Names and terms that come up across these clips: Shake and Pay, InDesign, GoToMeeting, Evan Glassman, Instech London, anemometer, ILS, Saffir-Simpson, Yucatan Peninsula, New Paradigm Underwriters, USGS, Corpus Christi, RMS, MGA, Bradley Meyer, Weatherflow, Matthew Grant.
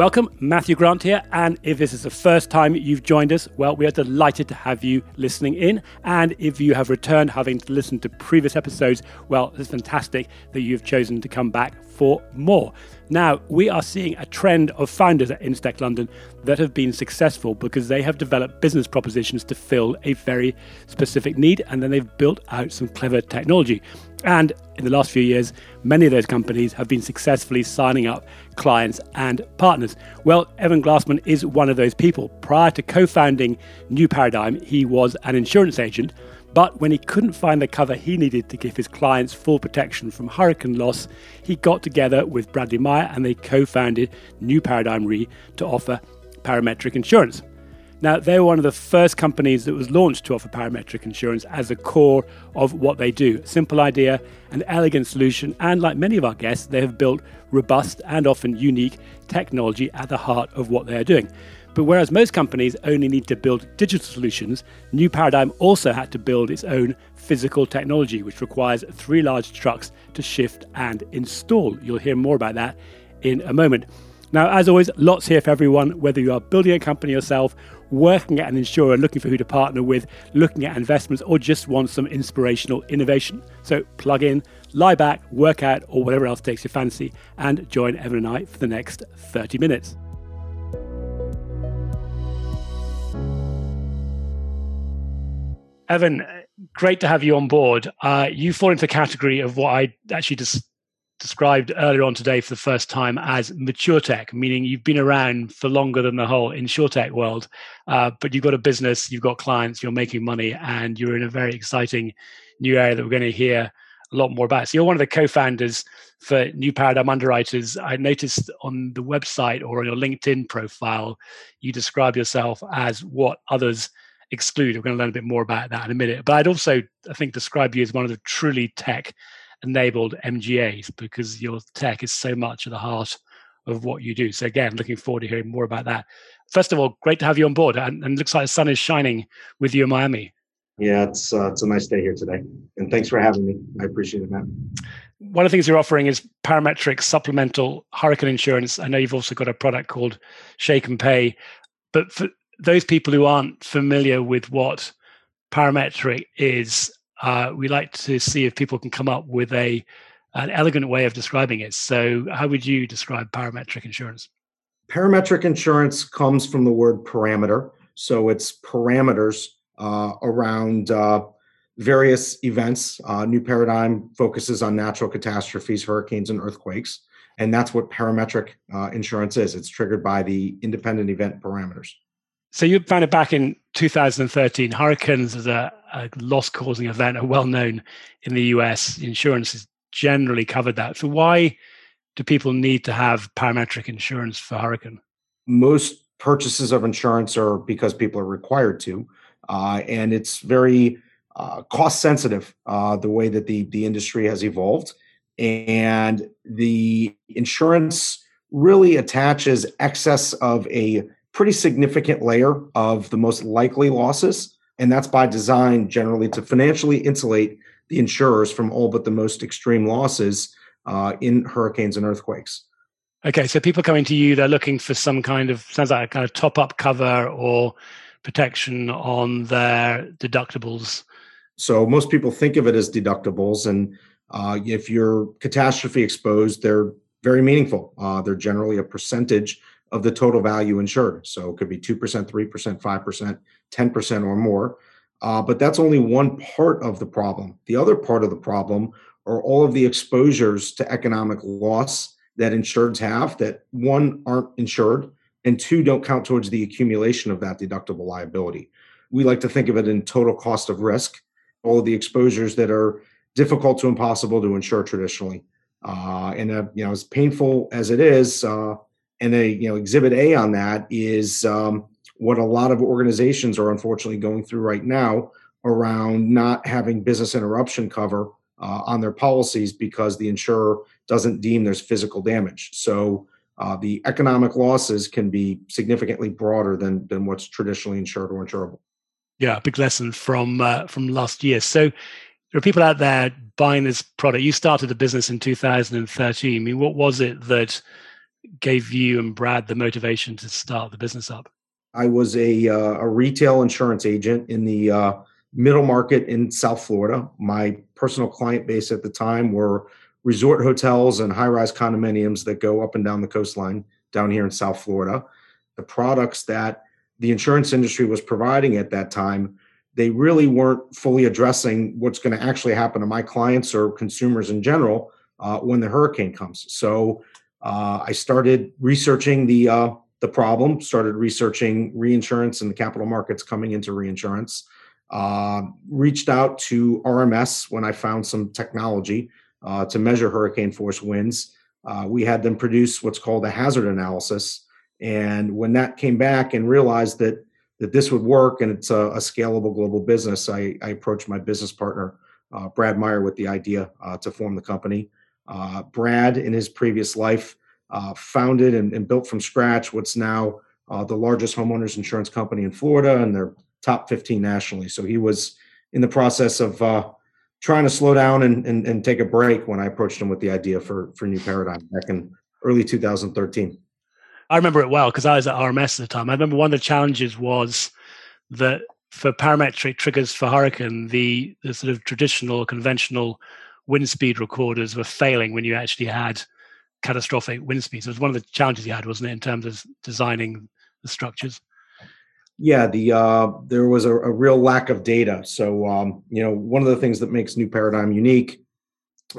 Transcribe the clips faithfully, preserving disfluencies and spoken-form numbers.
Welcome, Matthew Grant here, and if this is the first time you've joined us, well, we are delighted to have you listening in, and if you have returned having listened to previous episodes, well, it's fantastic that you've chosen to come back for more. Now, we are seeing a trend of founders at Instech London that have been successful because they have developed business propositions to fill a very specific need, and then they've built out some clever technology. And in the last few years, many of those companies have been successfully signing up clients and partners. Well, Evan Glassman is one of those people. Prior to co-founding New Paradigm, he was an insurance agent, but when he couldn't find the cover he needed to give his clients full protection from hurricane loss, he got together with Bradley Meyer and they co-founded New Paradigm Re to offer parametric insurance. Now, they were one of the first companies that was launched to offer parametric insurance as the core of what they do. Simple idea, an elegant solution, and like many of our guests, they have built robust and often unique technology at the heart of what they are doing. But whereas most companies only need to build digital solutions, New Paradigm also had to build its own physical technology, which requires three large trucks to shift and install. You'll hear more about that in a moment. Now, as always, lots here for everyone, whether you are building a company yourself, working at an insurer, looking for who to partner with, looking at investments, or just want some inspirational innovation. So plug in, lie back, work out, or whatever else takes your fancy, and join Evan and I for the next thirty minutes. Evan, great to have you on board. Uh, you fall into the category of what I actually just described earlier on today for the first time as mature tech, meaning you've been around for longer than the whole insurtech world, uh, but you've got a business, you've got clients, you're making money, and you're in a very exciting new area that we're going to hear a lot more about. So you're one of the co-founders for New Paradigm Underwriters. I noticed on the website or on your LinkedIn profile, you describe yourself as what others exclude. We're going to learn a bit more about that in a minute. But I'd also, I think, describe you as one of the truly tech enabled M G As, because your tech is so much at the heart of what you do. So again, looking forward to hearing more about that. First of all, great to have you on board, and, and looks like the sun is shining with you in Miami. Yeah, it's uh, it's a nice day here today, and thanks for having me. I appreciate it, Matt. One of the things you're offering is parametric supplemental hurricane insurance. I know you've also got a product called Shake and Pay, but for those people who aren't familiar with what parametric is, Uh, we like to see if people can come up with a an elegant way of describing it. So how would you describe parametric insurance? Parametric insurance comes from the word parameter. So it's parameters uh, around uh, various events. Uh, New Paradigm focuses on natural catastrophes, hurricanes, and earthquakes. And that's what parametric uh, insurance is. It's triggered by the independent event parameters. So you founded back in two thousand thirteen. Hurricanes as a, a loss-causing event are well known in the U S. Insurance has generally covered that. So why do people need to have parametric insurance for hurricane? Most purchases of insurance are because people are required to, uh, and it's very uh, cost-sensitive uh, the way that the the industry has evolved, and the insurance really attaches excess of a pretty significant layer of the most likely losses. And that's by design generally to financially insulate the insurers from all but the most extreme losses uh, in hurricanes and earthquakes. Okay. So people coming to you, they're looking for some kind of, sounds like a kind of top-up cover or protection on their deductibles. So most people think of it as deductibles. And uh, if you're catastrophe exposed, they're very meaningful. Uh, they're generally a percentage of the total value insured. So it could be two percent, three percent, five percent, ten percent or more. Uh, but that's only one part of the problem. The other part of the problem are all of the exposures to economic loss that insureds have that, one, aren't insured, and two, don't count towards the accumulation of that deductible liability. We like to think of it in total cost of risk, all of the exposures that are difficult to impossible to insure traditionally. Uh, and uh, you know, as painful as it is, uh, And a, you know, exhibit A on that is um, what a lot of organizations are unfortunately going through right now around not having business interruption cover uh, on their policies because the insurer doesn't deem there's physical damage. So uh, the economic losses can be significantly broader than than what's traditionally insured or insurable. Yeah, big lesson from uh, from last year. So there are people out there buying this product. You started a business in two thousand thirteen. I mean, what was it that gave you and Brad the motivation to start the business up? I was a, uh, a retail insurance agent in the uh, middle market in South Florida. My personal client base at the time were resort hotels and high-rise condominiums that go up and down the coastline down here in South Florida. The products that the insurance industry was providing at that time, they really weren't fully addressing what's going to actually happen to my clients or consumers in general uh, when the hurricane comes. So uh, I started researching the uh, the problem, started researching reinsurance and the capital markets coming into reinsurance, uh, reached out to R M S when I found some technology Uh, to measure hurricane force winds. Uh, we had them produce what's called a hazard analysis. And when that came back and realized that that this would work and it's a, a scalable global business, I, I approached my business partner, uh, Brad Meyer, with the idea uh, to form the company. Uh, Brad, in his previous life, uh, founded and, and built from scratch what's now uh, the largest homeowners insurance company in Florida, and they're top fifteen nationally. So he was in the process of uh, trying to slow down and, and, and take a break when I approached him with the idea for, for New Paradigm back in early two thousand thirteen. I remember it well because I was at R M S at the time. I remember one of the challenges was that for parametric triggers for hurricane, the, the sort of traditional conventional wind speed recorders were failing when you actually had catastrophic wind speeds. It was one of the challenges you had, wasn't it, in terms of designing the structures? Yeah, the uh, there was a, a real lack of data. So, um, you know, one of the things that makes New Paradigm unique,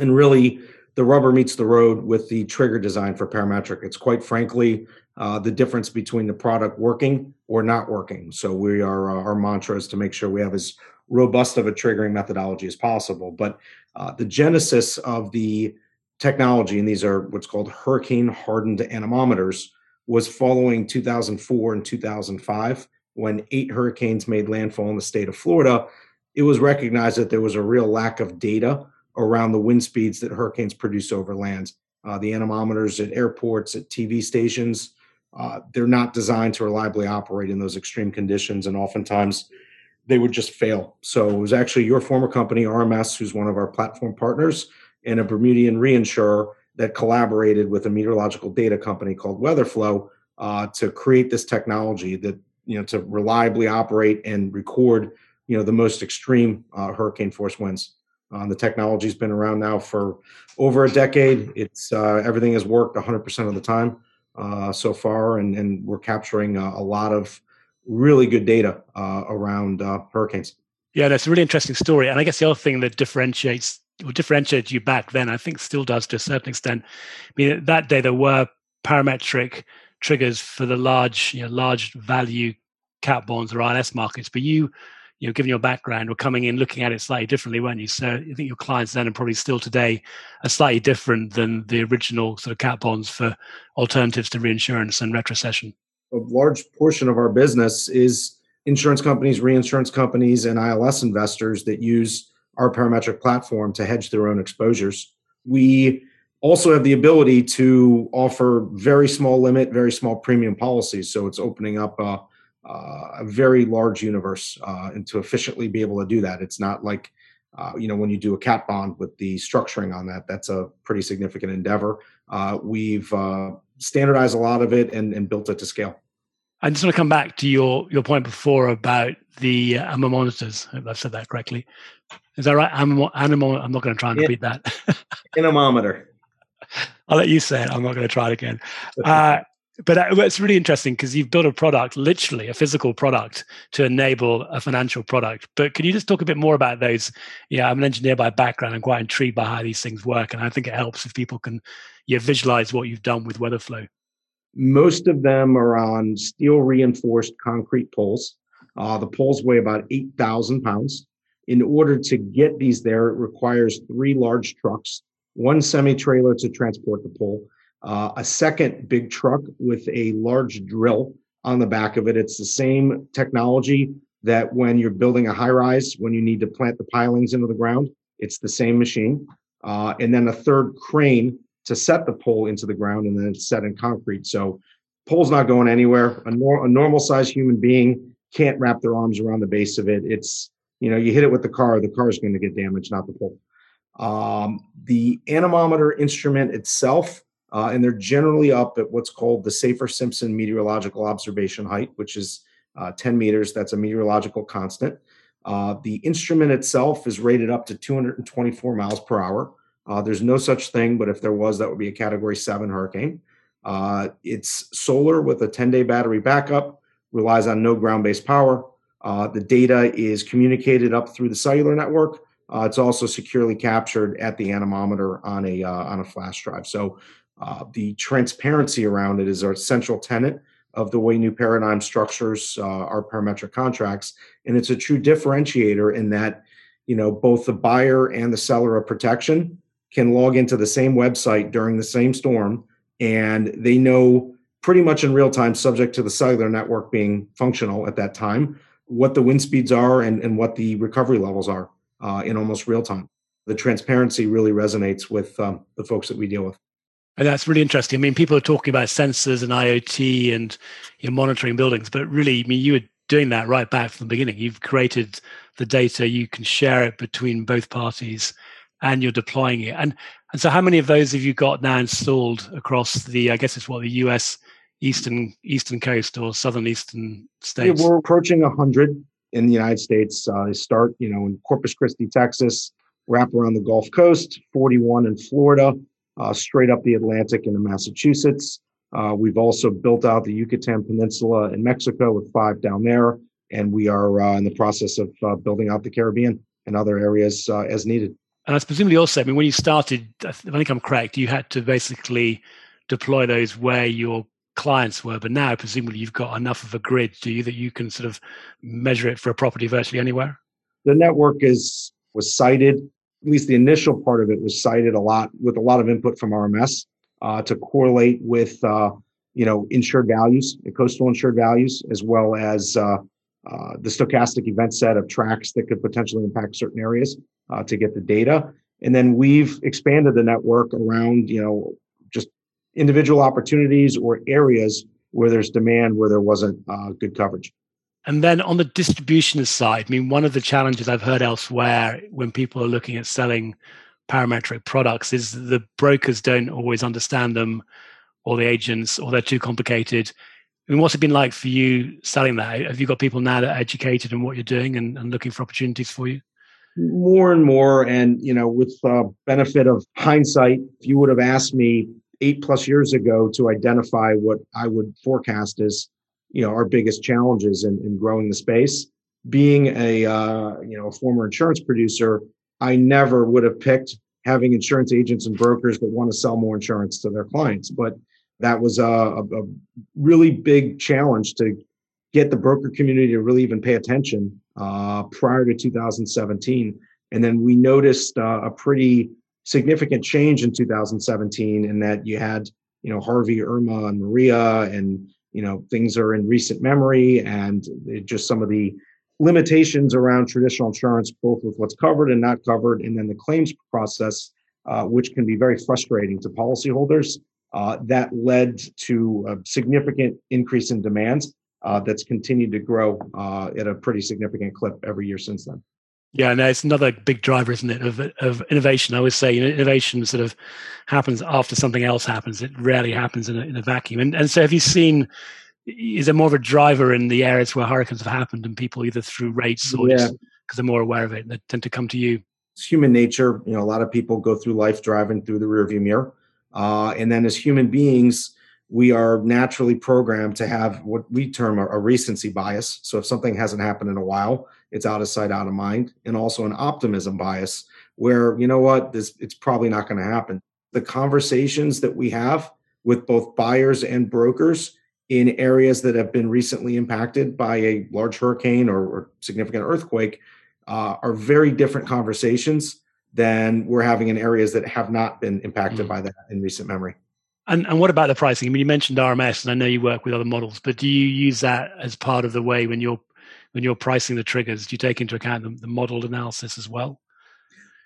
and really the rubber meets the road with the trigger design for parametric. It's quite frankly uh, the difference between the product working or not working. So we are uh, our mantra is to make sure we have as robust of a triggering methodology as possible. But uh, the genesis of the technology, and these are what's called hurricane hardened anemometers, was following two thousand four and two thousand five. When eight hurricanes made landfall in the state of Florida, it was recognized that there was a real lack of data around the wind speeds that hurricanes produce over land. Uh, the anemometers at airports, at T V stations, uh, they're not designed to reliably operate in those extreme conditions, and oftentimes they would just fail. So it was actually your former company, R M S, who's one of our platform partners, and a Bermudian reinsurer that collaborated with a meteorological data company called Weatherflow uh, to create this technology that, you know, to reliably operate and record, you know, the most extreme uh, hurricane force winds. Um, the technology's been around now for over a decade. It's uh, everything has worked one hundred percent of the time uh, so far, and, and we're capturing a, a lot of really good data uh, around uh, hurricanes. Yeah, that's a really interesting story. And I guess the other thing that differentiates or differentiated you back then, I think still does to a certain extent. I mean, that day there were parametric triggers for the large, you know, large value cat bonds or R M S markets, but you, you know, given your background, were coming in looking at it slightly differently, weren't you? So I think your clients then, and probably still today, are slightly different than the original sort of cat bonds for alternatives to reinsurance and retrocession. A large portion of our business is insurance companies, reinsurance companies, and I L S investors that use our parametric platform to hedge their own exposures. We also have the ability to offer very small limit, very small premium policies. So it's opening up a, Uh, a very large universe, uh, and to efficiently be able to do that. It's not like, uh, you know, when you do a cat bond with the structuring on that, that's a pretty significant endeavor. Uh, we've uh, standardized a lot of it and, and built it to scale. I just want to come back to your, your point before about the uh, anemometers. I hope I've said that correctly. Is that right? Anem- anem- I'm not going to try and In- repeat that. Anemometer. I'll let you say it. I'm not going to try it again. Uh, But it's really interesting because you've built a product, literally a physical product, to enable a financial product. But can you just talk a bit more about those? Yeah, I'm an engineer by background. I'm quite intrigued by how these things work. And I think it helps if people can yeah, visualize what you've done with Weatherflow. Most of them are on steel-reinforced concrete poles. Uh, the poles weigh about eight thousand pounds. In order to get these there, it requires three large trucks, one semi-trailer to transport the pole, Uh, a second big truck with a large drill on the back of it. It's the same technology that when you're building a high rise, when you need to plant the pilings into the ground, it's the same machine. Uh, and then a third crane to set the pole into the ground, and then it's set in concrete. So pole's not going anywhere. A, nor- a normal sized human being can't wrap their arms around the base of it. It's, you know, you hit it with the car, the car's going to get damaged, not the pole. Um, the anemometer instrument itself Uh, and they're generally up at what's called the Saffir-Simpson meteorological observation height, which is uh, ten meters. That's a meteorological constant. Uh, the instrument itself is rated up to two hundred twenty-four miles per hour. Uh, there's no such thing, but if there was, that would be a category seven hurricane. Uh, it's solar with a ten-day battery backup, relies on no ground-based power. Uh, the data is communicated up through the cellular network. Uh, it's also securely captured at the anemometer on a uh, on a flash drive. So uh, the transparency around it is our central tenet of the way New Paradigm structures uh, our parametric contracts, and it's a true differentiator in that, you know, both the buyer and the seller of protection can log into the same website during the same storm, and they know pretty much in real time, subject to the cellular network being functional at that time, what the wind speeds are and, and what the recovery levels are uh, in almost real time. The transparency really resonates with um, the folks that we deal with. And that's really interesting. I mean, people are talking about sensors and IoT and, you know, monitoring buildings, but really, I mean, you were doing that right back from the beginning. You've created the data, you can share it between both parties, and you're deploying it. And and so, how many of those have you got now installed across the, I guess it's what, the U S eastern eastern coast or southern eastern states? Yeah, we're approaching a hundred in the United States. Uh, they start, you know, in Corpus Christi, Texas, wrap around the Gulf Coast, forty-one in Florida. Uh, straight up the Atlantic into Massachusetts. Uh, we've also built out the Yucatan Peninsula in Mexico with five down there, and we are uh, in the process of uh, building out the Caribbean and other areas uh, as needed. And that's presumably also, I mean, when you started, I think I'm correct, you had to basically deploy those where your clients were, but now presumably you've got enough of a grid, do you, that you can sort of measure it for a property virtually anywhere? The network is was sited. At least the initial part of it was cited a lot with a lot of input from R M S uh, to correlate with, uh, you know, insured values, the coastal insured values, as well as uh, uh, the stochastic event set of tracks that could potentially impact certain areas uh, to get the data. And then we've expanded the network around, you know, just individual opportunities or areas where there's demand, where there wasn't uh, good coverage. And then on the distribution side, I mean, one of the challenges I've heard elsewhere when people are looking at selling parametric products is the brokers don't always understand them, or the agents, or they're too complicated. I mean, what's it been like for you selling that? Have you got people now that are educated in what you're doing and, and looking for opportunities for you? More and more. And, you know, with the benefit of hindsight, if you would have asked me eight plus years ago to identify what I would forecast as, you know, our biggest challenges in, in growing the space. Being a, uh, you know, a former insurance producer, I never would have picked having insurance agents and brokers that want to sell more insurance to their clients. But that was a, a really big challenge to get the broker community to really even pay attention uh, prior to two thousand seventeen. And then we noticed uh, a pretty significant change in two thousand seventeen in that you had, you know, Harvey, Irma, and Maria, and you know, things are in recent memory, and just some of the limitations around traditional insurance, both with what's covered and not covered, and then the claims process, uh, which can be very frustrating to policyholders. Uh, that led to a significant increase in demand uh, that's continued to grow uh, at a pretty significant clip every year since then. Yeah, no, it's another big driver, isn't it, of of innovation. I always say, you know, innovation sort of happens after something else happens. It rarely happens in a, in a vacuum. And and so have you seen, is there more of a driver in the areas where hurricanes have happened and people either through rates or yeah. just because they're more aware of it and they tend to come to you? It's human nature. You know, a lot of people go through life driving through the rearview mirror. Uh, and then as human beings, we are naturally programmed to have what we term a, a recency bias. So if something hasn't happened in a while, it's out of sight, out of mind, and also an optimism bias where, you know what, this it's probably not going to happen. The conversations that we have with both buyers and brokers in areas that have been recently impacted by a large hurricane or, or significant earthquake uh, are very different conversations than we're having in areas that have not been impacted mm. by that in recent memory. And, and what about the pricing? I mean, you mentioned R M S, and I know you work with other models, but do you use that as part of the way when you're when you're pricing the triggers? Do you take into account the, the modeled analysis as well?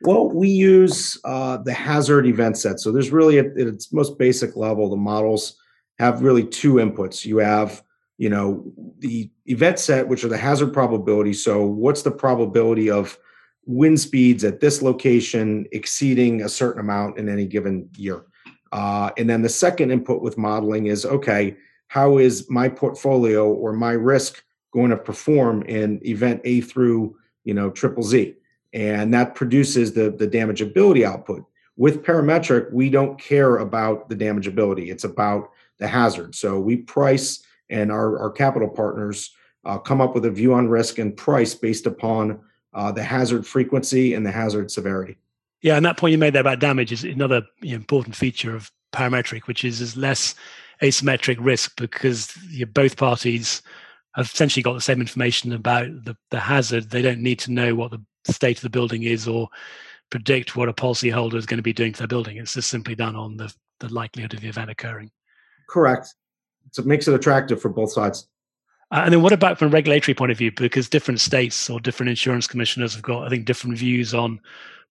Well, we use uh, the hazard event set. So there's really, at, at its most basic level, the models have really two inputs. You have, you know, the event set, which are the hazard probabilities. So what's the probability of wind speeds at this location exceeding a certain amount in any given year? Uh, and then the second input with modeling is, okay, how is my portfolio or my risk going to perform in event A through, you know, triple Z? And that produces the, the damageability output. With parametric, we don't care about the damageability. It's about the hazard. So we price, and our, our capital partners uh, come up with a view on risk and price based upon uh, the hazard frequency and the hazard severity. Yeah, and that point you made there about damage is another, you know, important feature of parametric, which is, is less asymmetric risk, because, you know, both parties have essentially got the same information about the, the hazard. They don't need to know what the state of the building is or predict what a policyholder is going to be doing to their building. It's just simply done on the, the likelihood of the event occurring. Correct. So it makes it attractive for both sides. Uh, and then what about from a regulatory point of view? Because different states or different insurance commissioners have got, I think, different views on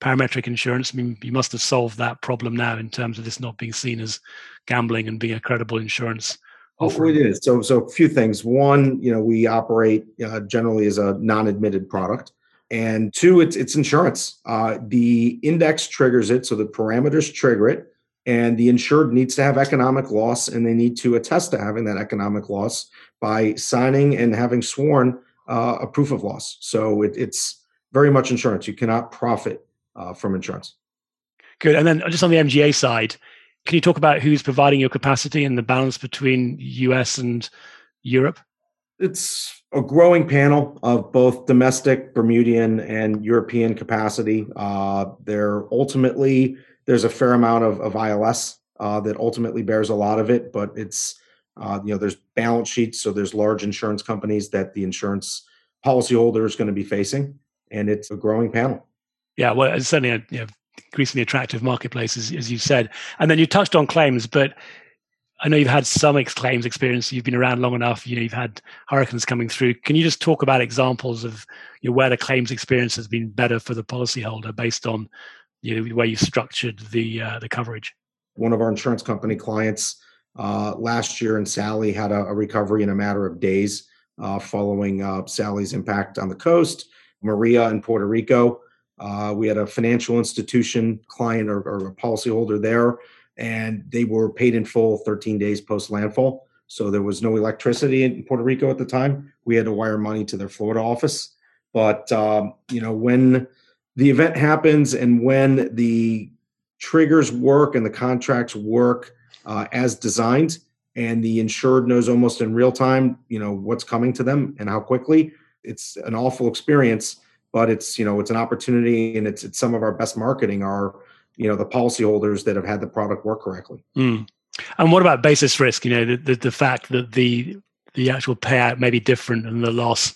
parametric insurance. I mean, you must have solved that problem now in terms of this not being seen as gambling and being a credible insurance offering. Oh, it is. So, so a few things. One, you know, we operate uh, generally as a non-admitted product. And two, it's, it's insurance. Uh, the index triggers it, so the parameters trigger it. And the insured needs to have economic loss, and they need to attest to having that economic loss by signing and having sworn uh, a proof of loss. So it, it's very much insurance. You cannot profit uh, from insurance. Good. And then just on the M G A side, can you talk about who's providing your capacity and the balance between U S and Europe? It's a growing panel of both domestic, Bermudian, and European capacity. Uh, they're ultimately... There's a fair amount of, of I L S uh, that ultimately bears a lot of it, but it's, uh, you know, there's balance sheets. So there's large insurance companies that the insurance policyholder is going to be facing, and it's a growing panel. Yeah, well, it's certainly an, you know, increasingly attractive marketplace, as, as you said. And then you touched on claims, but I know you've had some ex- claims experience. You've been around long enough. You know, you've had hurricanes coming through. Can you just talk about examples of, you know, where the claims experience has been better for the policyholder based on, you know, the way you structured the uh, the coverage? One of our insurance company clients uh, last year in Sally had a, a recovery in a matter of days uh, following uh, Sally's impact on the coast. Maria in Puerto Rico, uh, we had a financial institution client or, or a policyholder there, and they were paid in full thirteen days post landfall. So there was no electricity in Puerto Rico at the time. We had to wire money to their Florida office. But, um, you know, when the event happens and when the triggers work and the contracts work uh, as designed, and the insured knows almost in real time, you know, what's coming to them and how quickly, it's an awful experience, but it's, you know, it's an opportunity, and it's, it's some of our best marketing are, you know, the policyholders that have had the product work correctly. Mm. And what about basis risk? You know, the, the, the fact that the, the actual payout may be different than the loss.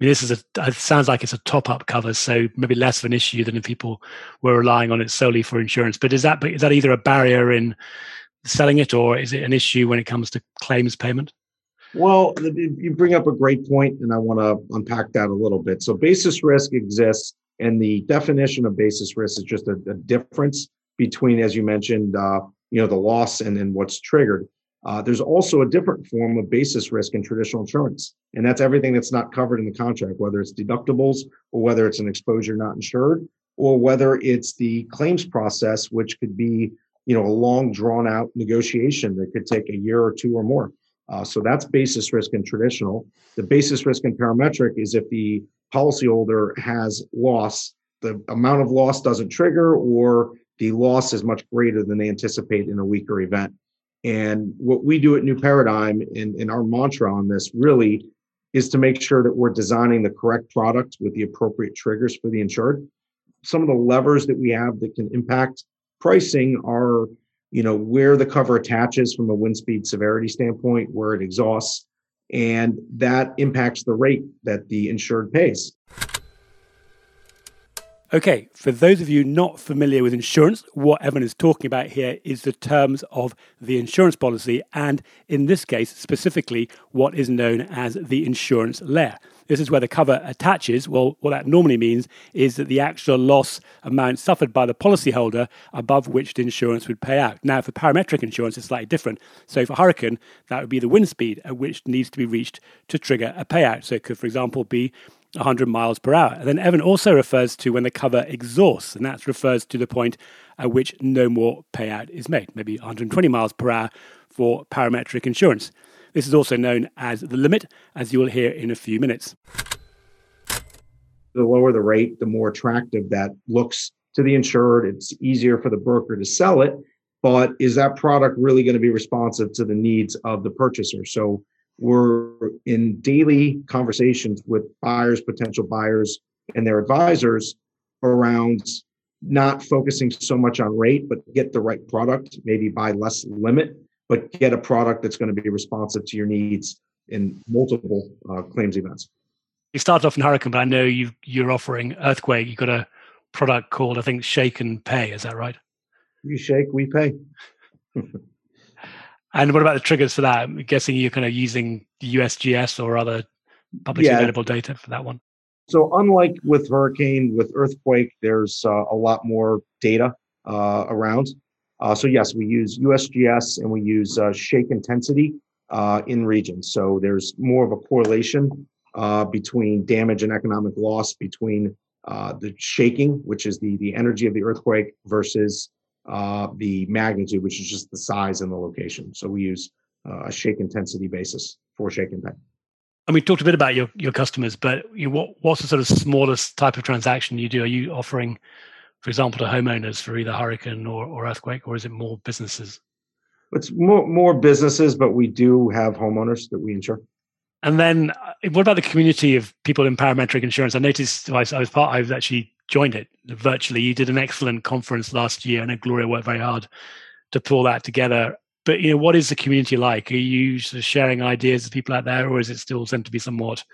I mean, this is a, it sounds like it's a top-up cover, so maybe less of an issue than if people were relying on it solely for insurance. But is that is that either a barrier in selling it, or is it an issue when it comes to claims payment? Well, you bring up a great point, and I want to unpack that a little bit. So basis risk exists, and the definition of basis risk is just a, a difference between, as you mentioned, uh, you know, the loss and then what's triggered. Uh, there's also a different form of basis risk in traditional insurance, and that's everything that's not covered in the contract, whether it's deductibles or whether it's an exposure not insured, or whether it's the claims process, which could be, you know, a long, drawn-out negotiation that could take a year or two or more. Uh, so that's basis risk in traditional. The basis risk in parametric is if the policyholder has loss, the amount of loss doesn't trigger, or the loss is much greater than they anticipate in a weaker event. And what we do at New Paradigm, in, in our mantra on this really is to make sure that we're designing the correct product with the appropriate triggers for the insured. Some of the levers that we have that can impact pricing are, you know, where the cover attaches from a wind speed severity standpoint, where it exhausts, and that impacts the rate that the insured pays. Okay, for those of you not familiar with insurance, what Evan is talking about here is the terms of the insurance policy, and in this case, specifically, what is known as the insurance layer. This is where the cover attaches. Well, what that normally means is that the actual loss amount suffered by the policyholder above which the insurance would pay out. Now, for parametric insurance, it's slightly different. So for hurricane, that would be the wind speed at which needs to be reached to trigger a payout. So it could, for example, be one hundred miles per hour. And then Evan also refers to when the cover exhausts, and that refers to the point at which no more payout is made, maybe one hundred twenty miles per hour for parametric insurance. This is also known as the limit, as you will hear in a few minutes. The lower the rate, the more attractive that looks to the insured. It's easier for the broker to sell it, but is that product really going to be responsive to the needs of the purchaser? So we're in daily conversations with buyers, potential buyers, and their advisors around not focusing so much on rate, but get the right product, maybe buy less limit, but get a product that's going to be responsive to your needs in multiple uh, claims events. You started off in hurricane, but I know you've, you're offering earthquake. You've got a product called, I think, Shake and Pay. Is that right? You shake, we pay. And what about the triggers for that? I'm guessing you're kind of using the U S G S or other publicly yeah. available data for that one. So unlike with hurricane, with earthquake, there's uh, a lot more data uh, around. Uh, so yes, we use U S G S and we use uh, shake intensity uh, in region. So there's more of a correlation uh, between damage and economic loss between uh, the shaking, which is the, the energy of the earthquake, versus uh, the magnitude, which is just the size and the location. So we use uh, a shake intensity basis for shake and pay. And we talked a bit about your, your customers, but you, what, what's the sort of smallest type of transaction you do? Are you offering, for example, to homeowners for either hurricane or, or earthquake, or is it more businesses? It's more, more businesses, but we do have homeowners that we insure. And then what about the community of people in parametric insurance? I noticed I was part, I've actually joined it virtually. You did an excellent conference last year. I know Gloria worked very hard to pull that together. But you know, what is the community like? Are you sort of sharing ideas with people out there, or is it still tend to be somewhat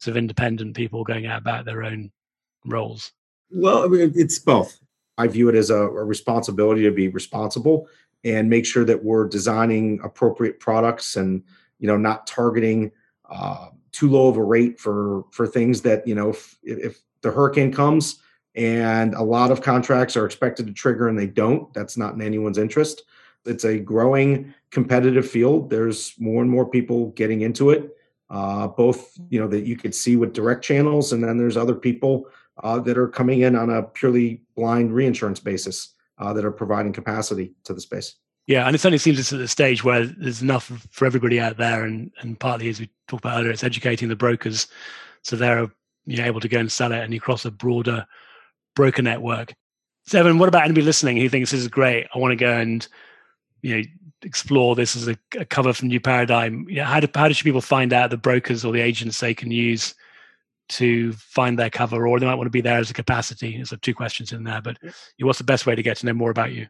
sort of independent people going out about their own roles? Well, it's both. I view it as a, a responsibility to be responsible and make sure that we're designing appropriate products and, you know, not targeting uh, too low of a rate for, for things that, you know, if, if the hurricane comes and a lot of contracts are expected to trigger and they don't, that's not in anyone's interest. It's a growing competitive field. There's more and more people getting into it, uh, both, you know, that you could see with direct channels, and then there's other people Uh, that are coming in on a purely blind reinsurance basis uh, that are providing capacity to the space. Yeah, and it certainly seems it's at the stage where there's enough for everybody out there, and, and partly, as we talked about earlier, it's educating the brokers so they're you know, able to go and sell it, and you cross a broader broker network. So, Evan, what about anybody listening who thinks this is great? I want to go and you know explore this as a, a cover from New Paradigm. You know, how do how do should people find out the brokers or the agents they can use to find their cover, or they might want to be there as a capacity? There's two questions in there, but what's the best way to get to know more about you?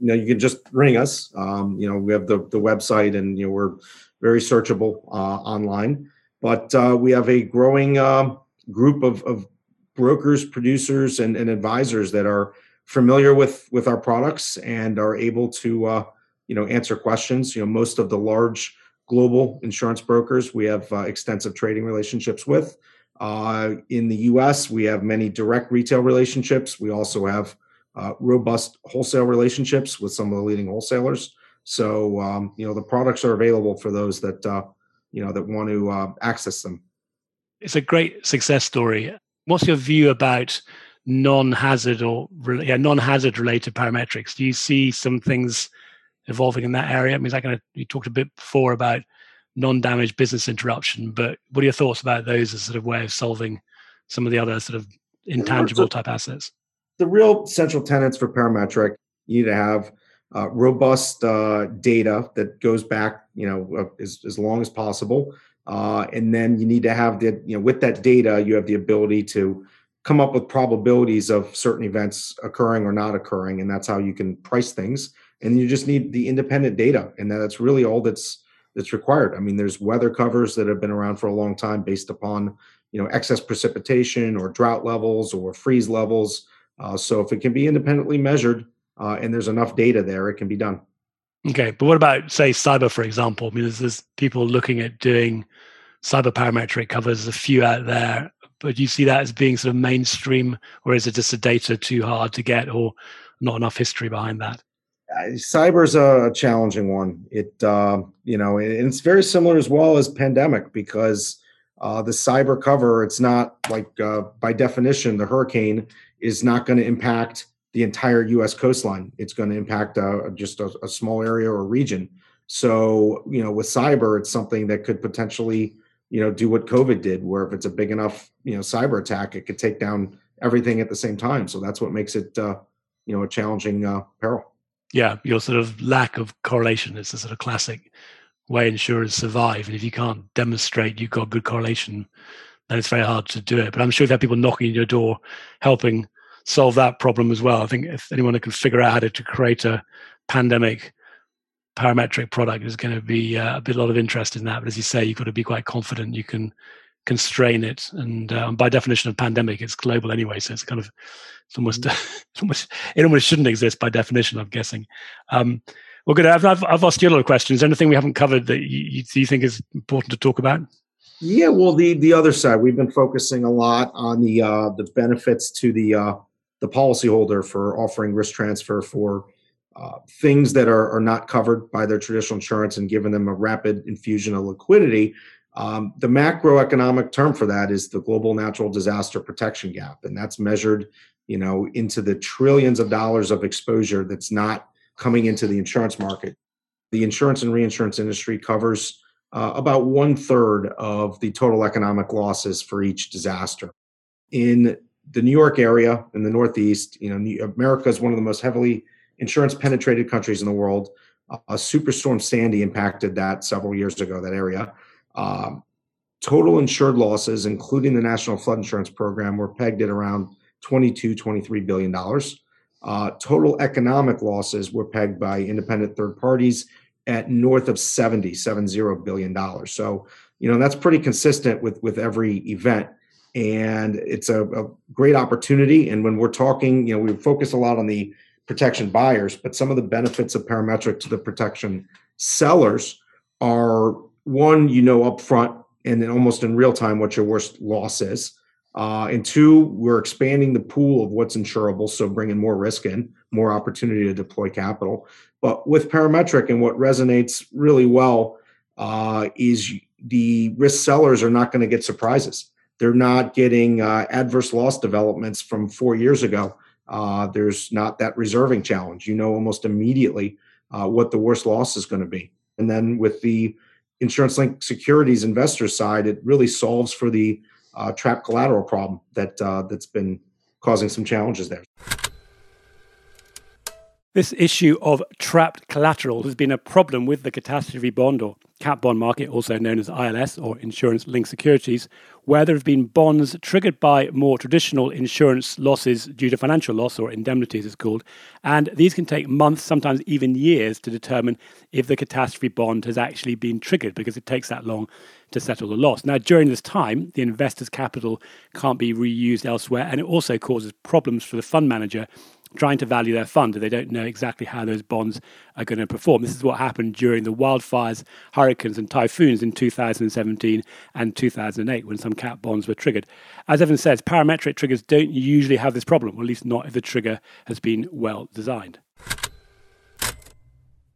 You know, you can just ring us. Um, you know, we have the, the website, and, you know, we're very searchable uh, online, but uh, we have a growing uh, group of, of brokers, producers, and, and advisors that are familiar with, with our products and are able to, uh, you know, answer questions. You know, most of the large global insurance brokers, we have uh, extensive trading relationships with. Uh, in the U S, we have many direct retail relationships. We also have uh, robust wholesale relationships with some of the leading wholesalers. So, um, you know, the products are available for those that, uh, you know, that want to uh, access them. It's a great success story. What's your view about non-hazard or yeah, non-hazard related parametrics? Do you see some things evolving in that area? I mean, is that going to, you talked a bit before about non-damage business interruption, but what are your thoughts about those as sort of way of solving some of the other sort of intangible type assets? The real central tenets for parametric, you need to have uh, robust uh, data that goes back, you know, uh, as, as long as possible. Uh, and then you need to have the, you know, with that data, you have the ability to come up with probabilities of certain events occurring or not occurring. And that's how you can price things. And you just need the independent data. And that's really all that's That's required. I mean, there's weather covers that have been around for a long time based upon, you know, excess precipitation or drought levels or freeze levels. Uh, so if it can be independently measured uh, and there's enough data there, it can be done. Okay. But what about, say, cyber, for example? I mean, there's, there's people looking at doing cyber parametric covers a few out there, but do you see that as being sort of mainstream, or is it just the data too hard to get or not enough history behind that? Uh, cyber's a challenging one. It, uh, you know, and it's very similar as well as pandemic, because uh, the cyber cover, it's not like, uh, by definition, the hurricane is not going to impact the entire U S coastline. It's going to impact uh, just a, a small area or region. So, you know, with cyber, it's something that could potentially, you know, do what COVID did, where if it's a big enough, you know, cyber attack, it could take down everything at the same time. So that's what makes it, uh, you know, a challenging uh, peril. Yeah, your sort of lack of correlation is the sort of classic way insurers survive. And if you can't demonstrate you've got good correlation, then it's very hard to do it. But I'm sure you've had people knocking on your door, helping solve that problem as well. I think if anyone can figure out how to create a pandemic parametric product, is going to be uh, a, bit, a lot of interest in that. But as you say, you've got to be quite confident you can constrain it. And um, by definition of pandemic, it's global anyway. So it's kind of, it's almost, it's almost it almost shouldn't exist by definition, I'm guessing. Um, well, good. I've, I've, I've asked you a lot of questions. Anything we haven't covered that you, you think is important to talk about? Yeah, well, the the other side, we've been focusing a lot on the uh, the benefits to the uh, the policyholder for offering risk transfer for Uh, things that are, are not covered by their traditional insurance, and giving them a rapid infusion of liquidity. Um, the macroeconomic term for that is the global natural disaster protection gap. And that's measured, you know, into the trillions of dollars of exposure that's not coming into the insurance market. The insurance and reinsurance industry covers uh, about one third of the total economic losses for each disaster. In the New York area, in the Northeast, you know, America is one of the most heavily insurance-penetrated countries in the world. Uh, a Superstorm Sandy impacted that several years ago, that area. Um, total insured losses, including the National Flood Insurance Program, were pegged at around twenty-two, twenty-three billion dollars. Uh, total economic losses were pegged by independent third parties at north of seventy, seventy billion dollars. So, you know, that's pretty consistent with, with every event. And it's a, a great opportunity. And when we're talking, you know, we focus a lot on the protection buyers, but some of the benefits of parametric to the protection sellers are, one, you know, upfront and then almost in real time what your worst loss is. Uh, and two, we're expanding the pool of what's insurable, so bringing more risk in, more opportunity to deploy capital. But with parametric, and what resonates really well uh, is the risk sellers are not going to get surprises. They're not getting uh, adverse loss developments from four years ago. Uh, there's not that reserving challenge. You know almost immediately uh, what the worst loss is going to be. And then with the insurance-linked securities investor side, it really solves for the uh, trap collateral problem that, uh, that's been causing some challenges there. This issue of trapped collateral has been a problem with the catastrophe bond or cat bond market, also known as I L S or insurance-linked securities, where there have been bonds triggered by more traditional insurance losses due to financial loss, or indemnities it's called. And these can take months, sometimes even years, to determine if the catastrophe bond has actually been triggered, because it takes that long to settle the loss. Now, during this time, the investor's capital can't be reused elsewhere, and it also causes problems for the fund manager trying to value their fund. They don't know exactly how those bonds are going to perform. This is what happened during the wildfires, hurricanes and typhoons in two thousand seventeen and two thousand eight, when some cat bonds were triggered. As Evan says, parametric triggers don't usually have this problem, or at least not if the trigger has been well designed.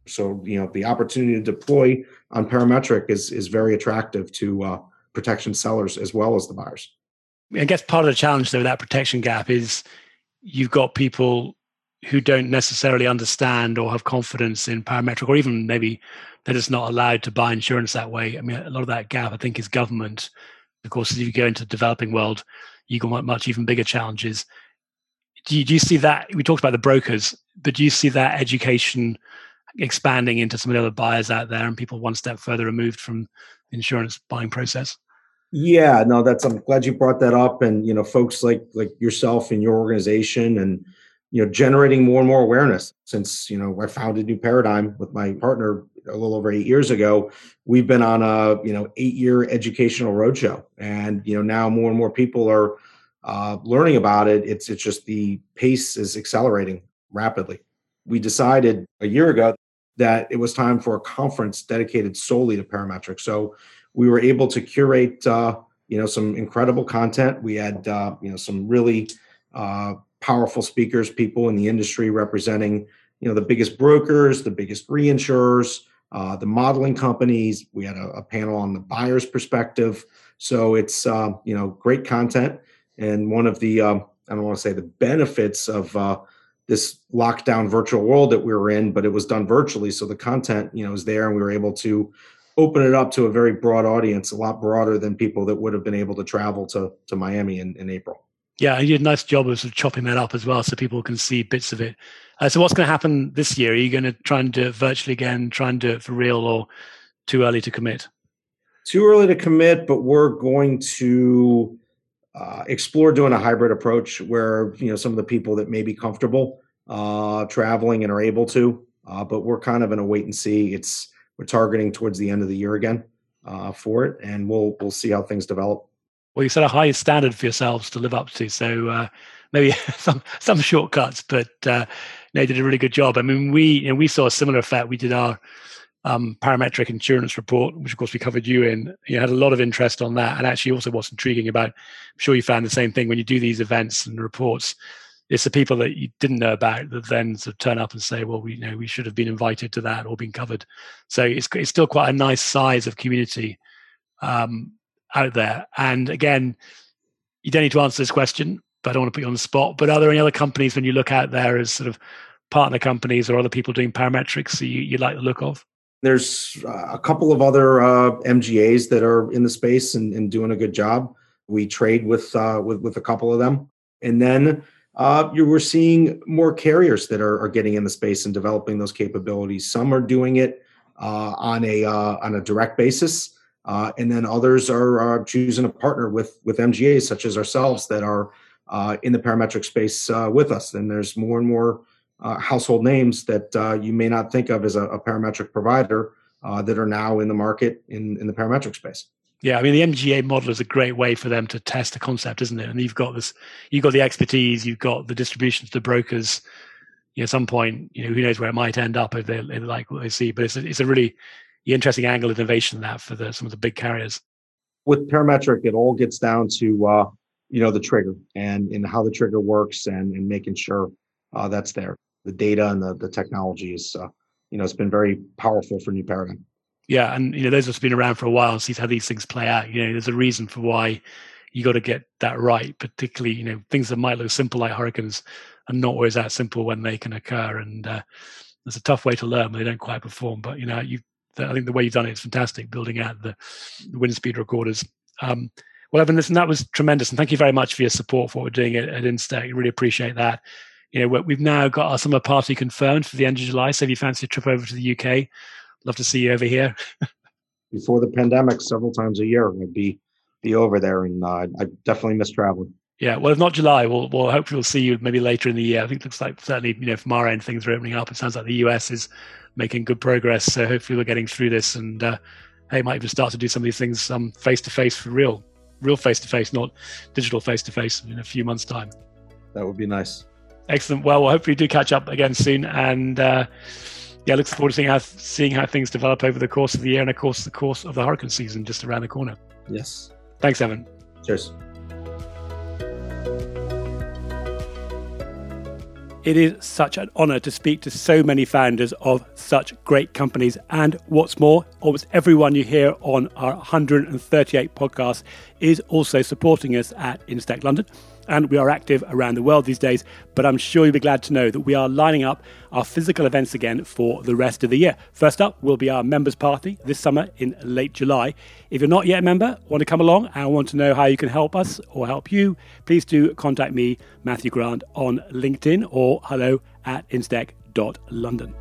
So, you know, the opportunity to deploy on parametric is, is very attractive to uh, protection sellers as well as the buyers. I guess part of the challenge, though, with that protection gap is you've got people who don't necessarily understand or have confidence in parametric, or even maybe they're just not allowed to buy insurance that way. I mean, a lot of that gap, I think, is government. Of course, if you go into the developing world, you can want much even bigger challenges. Do you, do you see that? We talked about the brokers, but do you see that education expanding into some of the other buyers out there and people one step further removed from the insurance buying process? Yeah, no, that's, I'm glad you brought that up. And, you know, folks like, like yourself and your organization, and, you know, generating more and more awareness. Since, you know, I founded New Paradigm with my partner a little over eight years ago, we've been on a, you know, eight year educational roadshow, and, you know, now more and more people are uh, learning about it. It's, it's just the pace is accelerating rapidly. We decided a year ago that it was time for a conference dedicated solely to parametric. So we were able to curate, uh, you know, some incredible content. We had, uh, you know, some really uh, powerful speakers, people in the industry representing, you know, the biggest brokers, the biggest reinsurers, uh, the modeling companies. We had a, a panel on the buyer's perspective. So it's, uh, you know, great content. And one of the, um, I don't want to say the benefits of uh, this lockdown virtual world that we were in, but it was done virtually. So the content, you know, is there, and we were able to open it up to a very broad audience, a lot broader than people that would have been able to travel to, to Miami in, in April. Yeah, you did a nice job of sort of chopping that up as well, so people can see bits of it. Uh, so what's going to happen this year? Are you going to try and do it virtually again, try and do it for real, or too early to commit? Too early to commit, but we're going to uh, explore doing a hybrid approach where, you know, some of the people that may be comfortable uh, traveling and are able to, uh, but we're kind of in a wait and see. It's we're targeting towards the end of the year again uh, for it, and we'll we'll see how things develop. Well, you set a high standard for yourselves to live up to, so uh, maybe some some shortcuts. But uh, they did a really good job. I mean, we you know, we saw a similar effect. We did our um, parametric insurance report, which of course we covered you in. You had a lot of interest on that, and actually also what's intriguing about, I'm sure you found the same thing when you do these events and reports. It's the people that you didn't know about that then sort of turn up and say, well, we you know we should have been invited to that or been covered. So it's it's still quite a nice size of community. Um, out there. And again, you don't need to answer this question, but I don't want to put you on the spot, but are there any other companies when you look out there as sort of partner companies or other people doing parametrics that you, you like the look of? There's uh, a couple of other uh, M G As that are in the space and, and doing a good job. We trade with, uh, with, with a couple of them. And then uh, you were seeing more carriers that are, are getting in the space and developing those capabilities. Some are doing it uh, on a uh, on a direct basis. Uh, and then others are, are choosing to partner with, with M G As such as ourselves that are uh, in the parametric space uh, with us. And there's more and more uh, household names that uh, you may not think of as a, a parametric provider uh, that are now in the market in, in the parametric space. Yeah, I mean, the M G A model is a great way for them to test the concept, isn't it? And you've got this, you've got the expertise, you've got the distribution to the brokers. You know, at some point, you know, who knows where it might end up if they, they like what they see. But it's a, it's a really the interesting angle of innovation that for the, some of the big carriers. With parametric, it all gets down to uh, you know the trigger and, and how the trigger works and, and making sure uh, that's there. The data and the, the technology is uh, you know it's been very powerful for New Paradigm. Yeah, and you know those have been around for a while. See how these things play out. You know, there's a reason for why you got to get that right. Particularly, you know, things that might look simple like hurricanes are not always that simple when they can occur. And uh, there's a tough way to learn when they don't quite perform. But you know you. I think the way you've done it is fantastic, building out the, the wind speed recorders. Um, well, Evan, listen, that was tremendous. And thank you very much for your support for what we're doing at, at Instech. I really appreciate that. You know, we've now got our summer party confirmed for the end of July. So if you fancy a trip over to the U K, love to see you over here. Before the pandemic, several times a year, I'd be, be over there. And uh, I definitely miss traveling. Yeah, well, if not July, we'll, we'll hopefully we'll see you maybe later in the year. I think it looks like certainly, you know, from our end, things are opening up. It sounds like the U S is making good progress. So hopefully we're getting through this and, uh, hey, might even start to do some of these things um, face-to-face for real, real face-to-face, not digital face-to-face in a few months' time. That would be nice. Excellent. Well, we'll hopefully do catch up again soon. And uh, yeah, looks forward to seeing how, seeing how things develop over the course of the year and, of course, the course of the hurricane season just around the corner. Yes. Thanks, Evan. Cheers. It is such an honor to speak to so many founders of such great companies. And what's more, almost everyone you hear on our one hundred thirty-eight podcasts is also supporting us at Instech London. And we are active around the world these days, but I'm sure you'll be glad to know that we are lining up our physical events again for the rest of the year. First up will be our members party this summer in late July. If you're not yet a member, want to come along and want to know how you can help us or help you, please do contact me, Matthew Grant, on LinkedIn or hello at instech dot london.